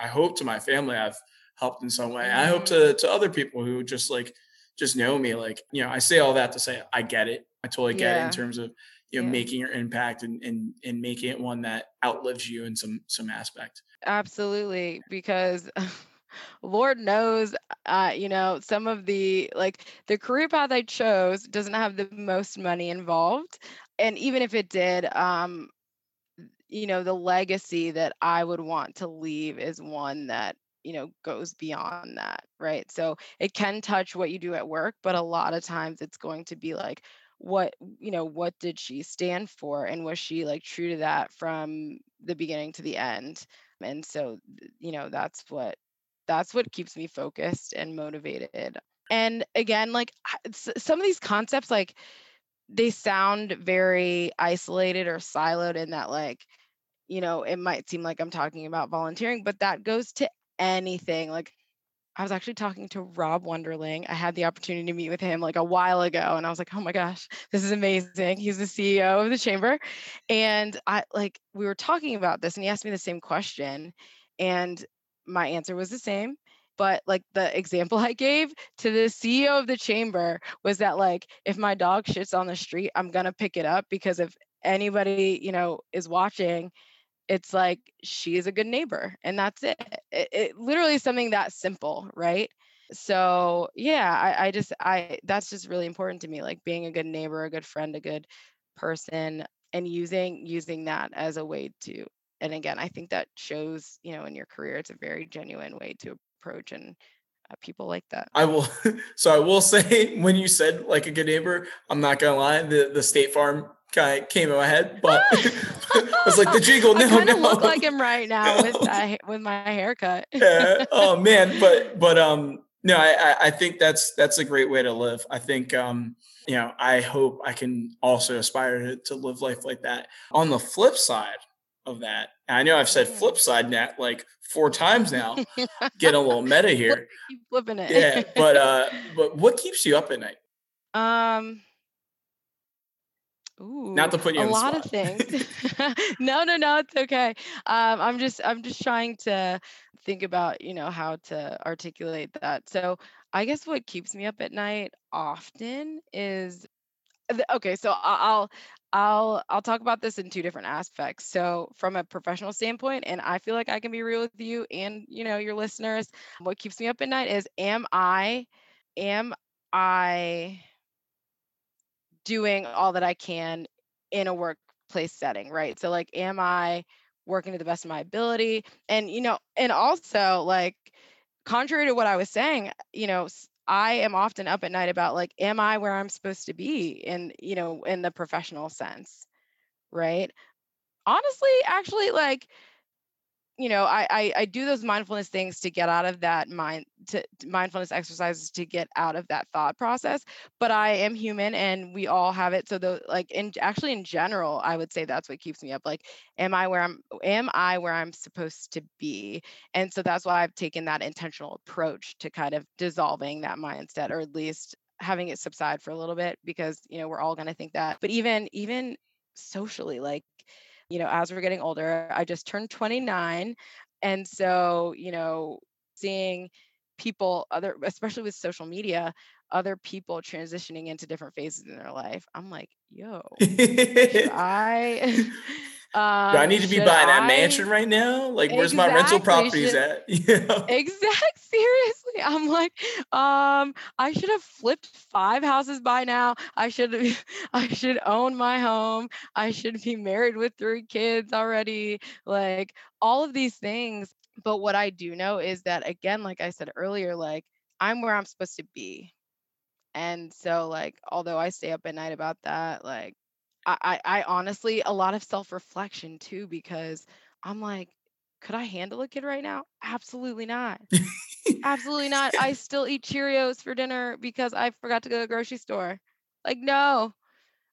I hope to my family, I've helped in some way. I hope to other people who just know me. Like, I say all that to say, I get it. I totally get it in terms of, making your impact and making it one that outlives you in some aspect. Absolutely. Because Lord knows, some of the career path I chose doesn't have the most money involved. And even if it did, the legacy that I would want to leave is one that, goes beyond that. Right. So it can touch what you do at work, but a lot of times it's going to be like, what did she stand for, and was she like true to that from the beginning to the end? And so that's what keeps me focused and motivated. And again, like some of these concepts, like they sound very isolated or siloed in that, like it might seem like I'm talking about volunteering, but that goes to anything. Like I was actually talking to Rob Wunderling. I had the opportunity to meet with him like a while ago. And I was like, oh my gosh, this is amazing. He's the CEO of the Chamber. And we were talking about this and he asked me the same question. And my answer was the same. But like the example I gave to the CEO of the Chamber was that like, if my dog shits on the street, I'm going to pick it up, because if anybody, is watching, it's like, she is a good neighbor, and that's it. It literally is something that simple, right? So yeah, I that's just really important to me, like being a good neighbor, a good friend, a good person, and using that as a way to, and again, I think that shows, in your career, it's a very genuine way to approach, and people like that. I will say, when you said like a good neighbor, I'm not gonna lie, the State Farm guy came in my head, but I was like, the jiggle, no, I kind of look like him right now with my haircut. Yeah. Oh man. But no, I think that's a great way to live. I think, I hope I can also aspire to live life like that. On the flip side of that, I know I've said flip side net like 4 times now, get a little meta here. Keep flipping it. Yeah. But what keeps you up at night? Ooh, not to put you on the spot. A lot of things. No, it's okay. I'm just trying to think about, how to articulate that. So I guess what keeps me up at night often is, okay, so I'll talk about this in 2 different aspects. So from a professional standpoint, and I feel like I can be real with you and, your listeners, what keeps me up at night is, am I doing all that I can in a workplace setting, right? So like, am I working to the best of my ability? And, and also like, contrary to what I was saying, I am often up at night about like, am I where I'm supposed to be in, in the professional sense, right? Honestly, actually, like, I do those mindfulness things to get out of that mindfulness exercises to get out of that thought process, but I am human and we all have it. So in general, I would say that's what keeps me up. Like, am I where I'm supposed to be? And so that's why I've taken that intentional approach to kind of dissolving that mindset, or at least having it subside for a little bit, because, we're all going to think that, but even socially, like, you know, as we're getting older. I just turned 29. And so, you know, seeing people, other, especially with social media, other people transitioning into different phases in their life, I'm like, yo, do I need to be buying that mansion right now? Like, where's my rental properties at? Seriously. I'm like, I should have flipped 5 houses by now. I should own my home. I should be married with 3 kids already. Like, all of these things. But what I do know is that, again, like I said earlier, like, I'm where I'm supposed to be. And so, like, although I stay up at night about that, like, I honestly, a lot of self-reflection too, because I'm like, could I handle a kid right now? Absolutely not. Absolutely not. I still eat Cheerios for dinner because I forgot to go to the grocery store. Like, no,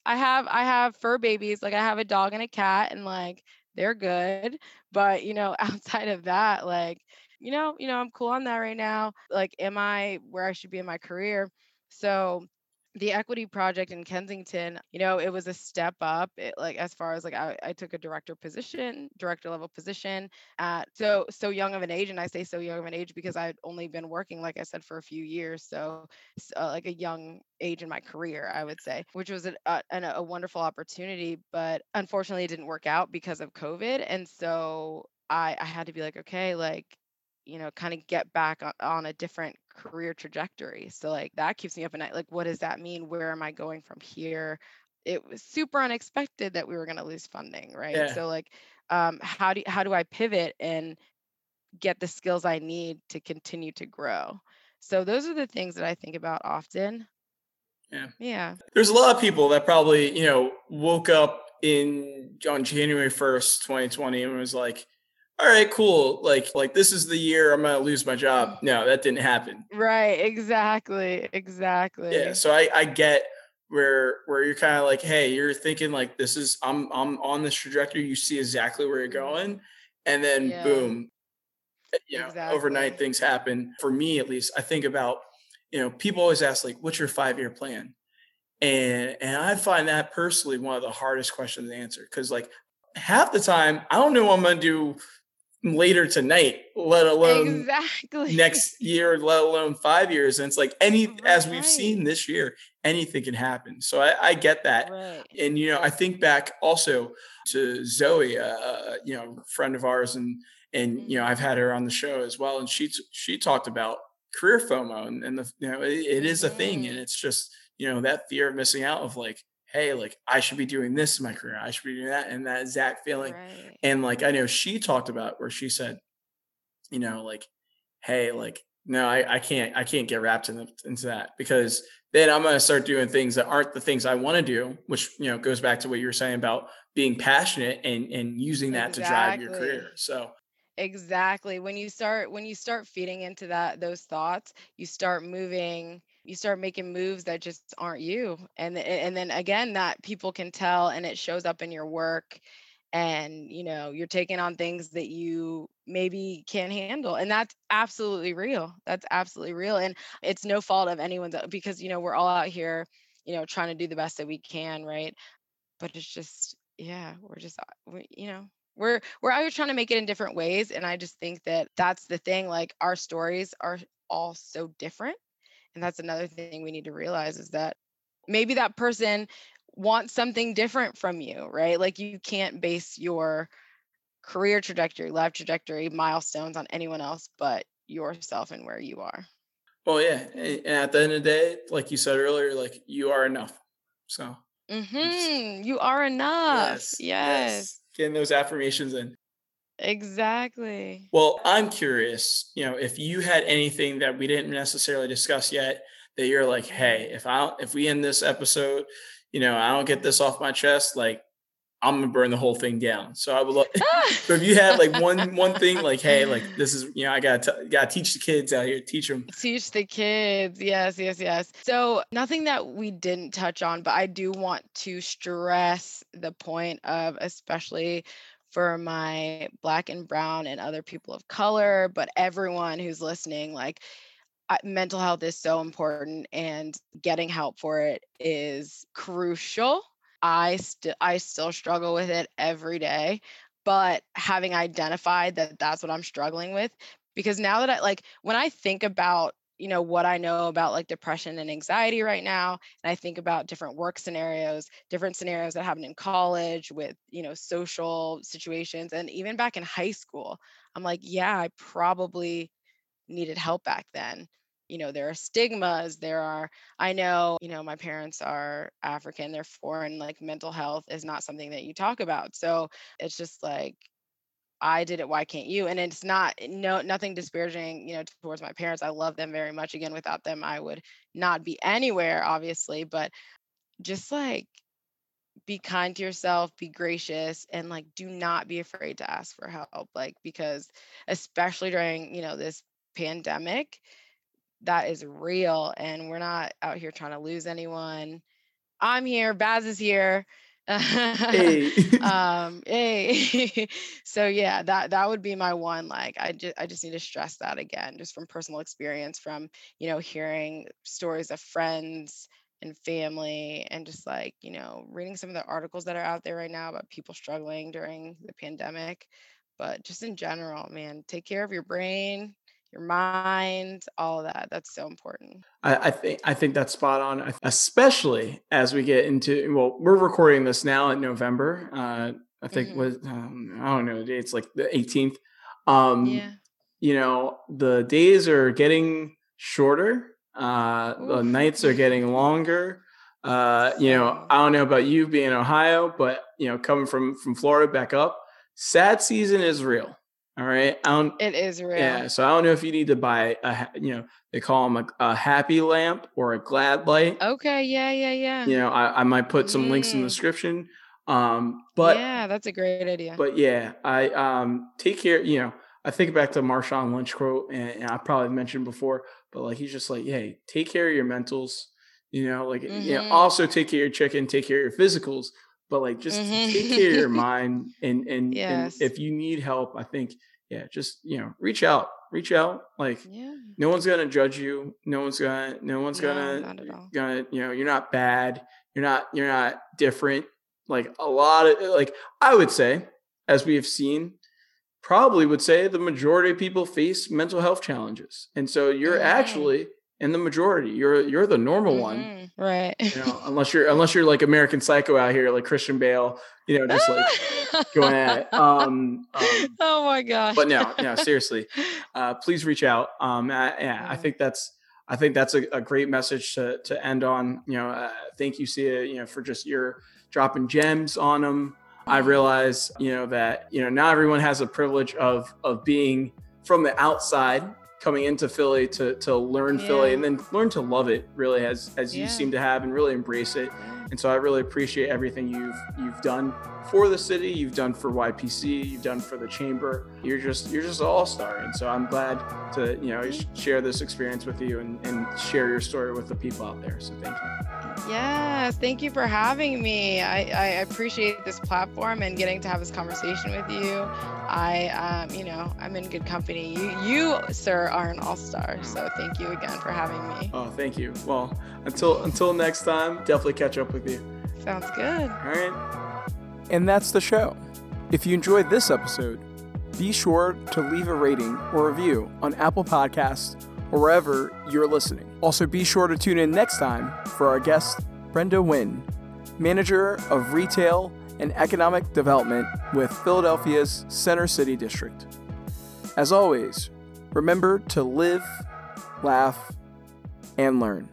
I have fur babies. Like, I have a dog and a cat, and like, they're good. But, you know, outside of that, like, you know, I'm cool on that right now. Like, am I where I should be in my career? So the Equity Project in Kensington, you know, it was a step up. It, like, as far as like, I took a director level position at so young of an age. And I say so young of an age because I'd only been working, like I said, for a few years. So like a young age in my career, I would say, which was a wonderful opportunity, but unfortunately it didn't work out because of COVID. And so I had to be like, okay, like, you know, kind of get back on a different career trajectory. So like, that keeps me up at night. Like, what does that mean? Where am I going from here? It was super unexpected that we were going to lose funding, right? Yeah. So like, how do I pivot and get the skills I need to continue to grow? So those are the things that I think about often. Yeah. There's a lot of people that probably, you know, woke up on January 1st, 2020, and was like, all right, cool. Like this is the year I'm going to lose my job. No, that didn't happen. Right. Exactly. Yeah. So I get where you're kind of like, hey, you're thinking like, this is, I'm on this trajectory. You see exactly where you're going. And then boom, you know, overnight things happen. For me, at least, I think about, you know, people always ask like, what's your 5-year plan? And I find that personally one of the hardest questions to answer. 'Cause like, half the time, I don't know what I'm going to do later tonight, let alone next year, let alone 5 years. And it's like as we've seen this year, anything can happen. So I get that. Right. And, you know, I think back also to Zoe, you know, friend of ours, and, you know, I've had her on the show as well. And she talked about career FOMO and the, you know, it is a thing. And it's just, you know, that fear of missing out of like, hey, like, I should be doing this in my career. I should be doing that. And that exact feeling. Right. And like, I know she talked about where she said, you know, like, hey, like, no, I can't get wrapped into that, because then I'm going to start doing things that aren't the things I want to do, which, you know, goes back to what you were saying about being passionate and using that to drive your career. So exactly. When you start feeding into that, those thoughts, you start making moves that just aren't you. And then again, that people can tell, and it shows up in your work, and, you know, you're taking on things that you maybe can't handle. And that's absolutely real. And it's no fault of anyone's, because, you know, we're all out here, you know, trying to do the best that we can. Right. But it's just, yeah, we're out here trying to make it in different ways. And I just think that that's the thing, like, our stories are all so different. And that's another thing we need to realize, is that maybe that person wants something different from you, right? Like, you can't base your career trajectory, life trajectory, milestones on anyone else but yourself and where you are. Well, yeah. And at the end of the day, like you said earlier, like, you are enough. So you are enough. Yes. Getting those affirmations in. Exactly. Well, I'm curious, you know, if you had anything that we didn't necessarily discuss yet that you're like, hey, if we end this episode, you know, I don't get this off my chest, like, I'm going to burn the whole thing down. So I would love, so if you had like one thing, like, hey, like, this is, you know, I got to teach the kids out here, teach the kids. Yes. So nothing that we didn't touch on, but I do want to stress the point of, especially for my Black and brown and other people of color, but everyone who's listening, like, mental health is so important, and getting help for it is crucial. I still struggle with it every day. But having identified that that's what I'm struggling with, because now that I, like, when I think about, you know, what I know about like depression and anxiety right now, and I think about different work scenarios, different scenarios that happen in college with, you know, social situations, and even back in high school, I'm like, yeah, I probably needed help back then. You know, there are stigmas, I know, you know, my parents are African, they're foreign, like mental health is not something that you talk about. So it's just like, I did it, why can't you? And it's nothing disparaging, you know, towards my parents. I love them very much. Again, without them, I would not be anywhere, obviously, but just like, be kind to yourself, be gracious, and like, do not be afraid to ask for help. Like, because especially during, you know, this pandemic, that is real. And we're not out here trying to lose anyone. I'm here, Baz is here. Hey. Hey. So yeah, that would be my one. Like, I just need to stress that again, just from personal experience, from, you know, hearing stories of friends and family, and just like, you know, reading some of the articles that are out there right now about people struggling during the pandemic. But just in general, man, take care of your brain, your mind, all of that. That's so important. I think that's spot on, especially as we get into, well, we're recording this now in November. I think mm-hmm. I don't know, it's like the 18th. Yeah. You know, the days are getting shorter. The nights are getting longer. You know, I don't know about you being in Ohio, but, you know, coming from Florida back up, sad season is real. All right. It is real. Yeah. So I don't know if you need to buy a, you know, they call them a happy lamp or a glad light. Okay. Yeah. You know, I might put some links in the description. But yeah, that's a great idea. But yeah, I take care. You know, I think back to Marshawn Lynch quote, and I probably mentioned before, but like, he's just like, hey, take care of your mentals, you know, like, mm-hmm. you know, also take care of your chicken, take care of your physicals. But like, just mm-hmm. take care of your mind, and, yes. and if you need help, I think, yeah, just, you know, reach out. Like, yeah. No one's going to judge you. No one's going to, you know, you're not bad. You're not different. Like a lot of, like, I would say, as we have seen, probably would say the majority of people face mental health challenges. And so you're actually in the majority, you're the normal mm-hmm. one. Right. You know, unless you're like American Psycho out here, like Christian Bale, you know, just like going at it. Oh my gosh. But no, seriously, please reach out. I think that's a great message to end on. You know, thank you, Sia, you know, for just your dropping gems on them. I realize, you know, that, you know, not everyone has the privilege of being from the outside, coming into Philly to learn Philly and then learn to love it, really, as you seem to have, and really embrace it. And so I really appreciate everything you've done for the city, you've done for YPC, you've done for the chamber. You're just an all-star. And so I'm glad to, you know, share this experience with you and share your story with the people out there. So thank you. Yes, thank you for having me. I appreciate this platform and getting to have this conversation with you. You know, I'm in good company. You, sir, are an all-star. So thank you again for having me. Oh, thank you. Well, until next time, definitely catch up with you. Sounds good. All right. And that's the show. If you enjoyed this episode, be sure to leave a rating or review on Apple Podcasts or wherever you're listening. Also, be sure to tune in next time for our guest, Brenda Wynn, Manager of Retail and Economic Development with Philadelphia's Center City District. As always, remember to live, laugh, and learn.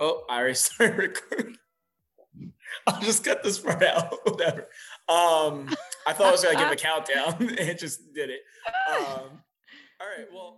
Oh, I already started recording. I'll just cut this part out. Whatever. I thought I was gonna give a countdown, and it just did it. All right. Well.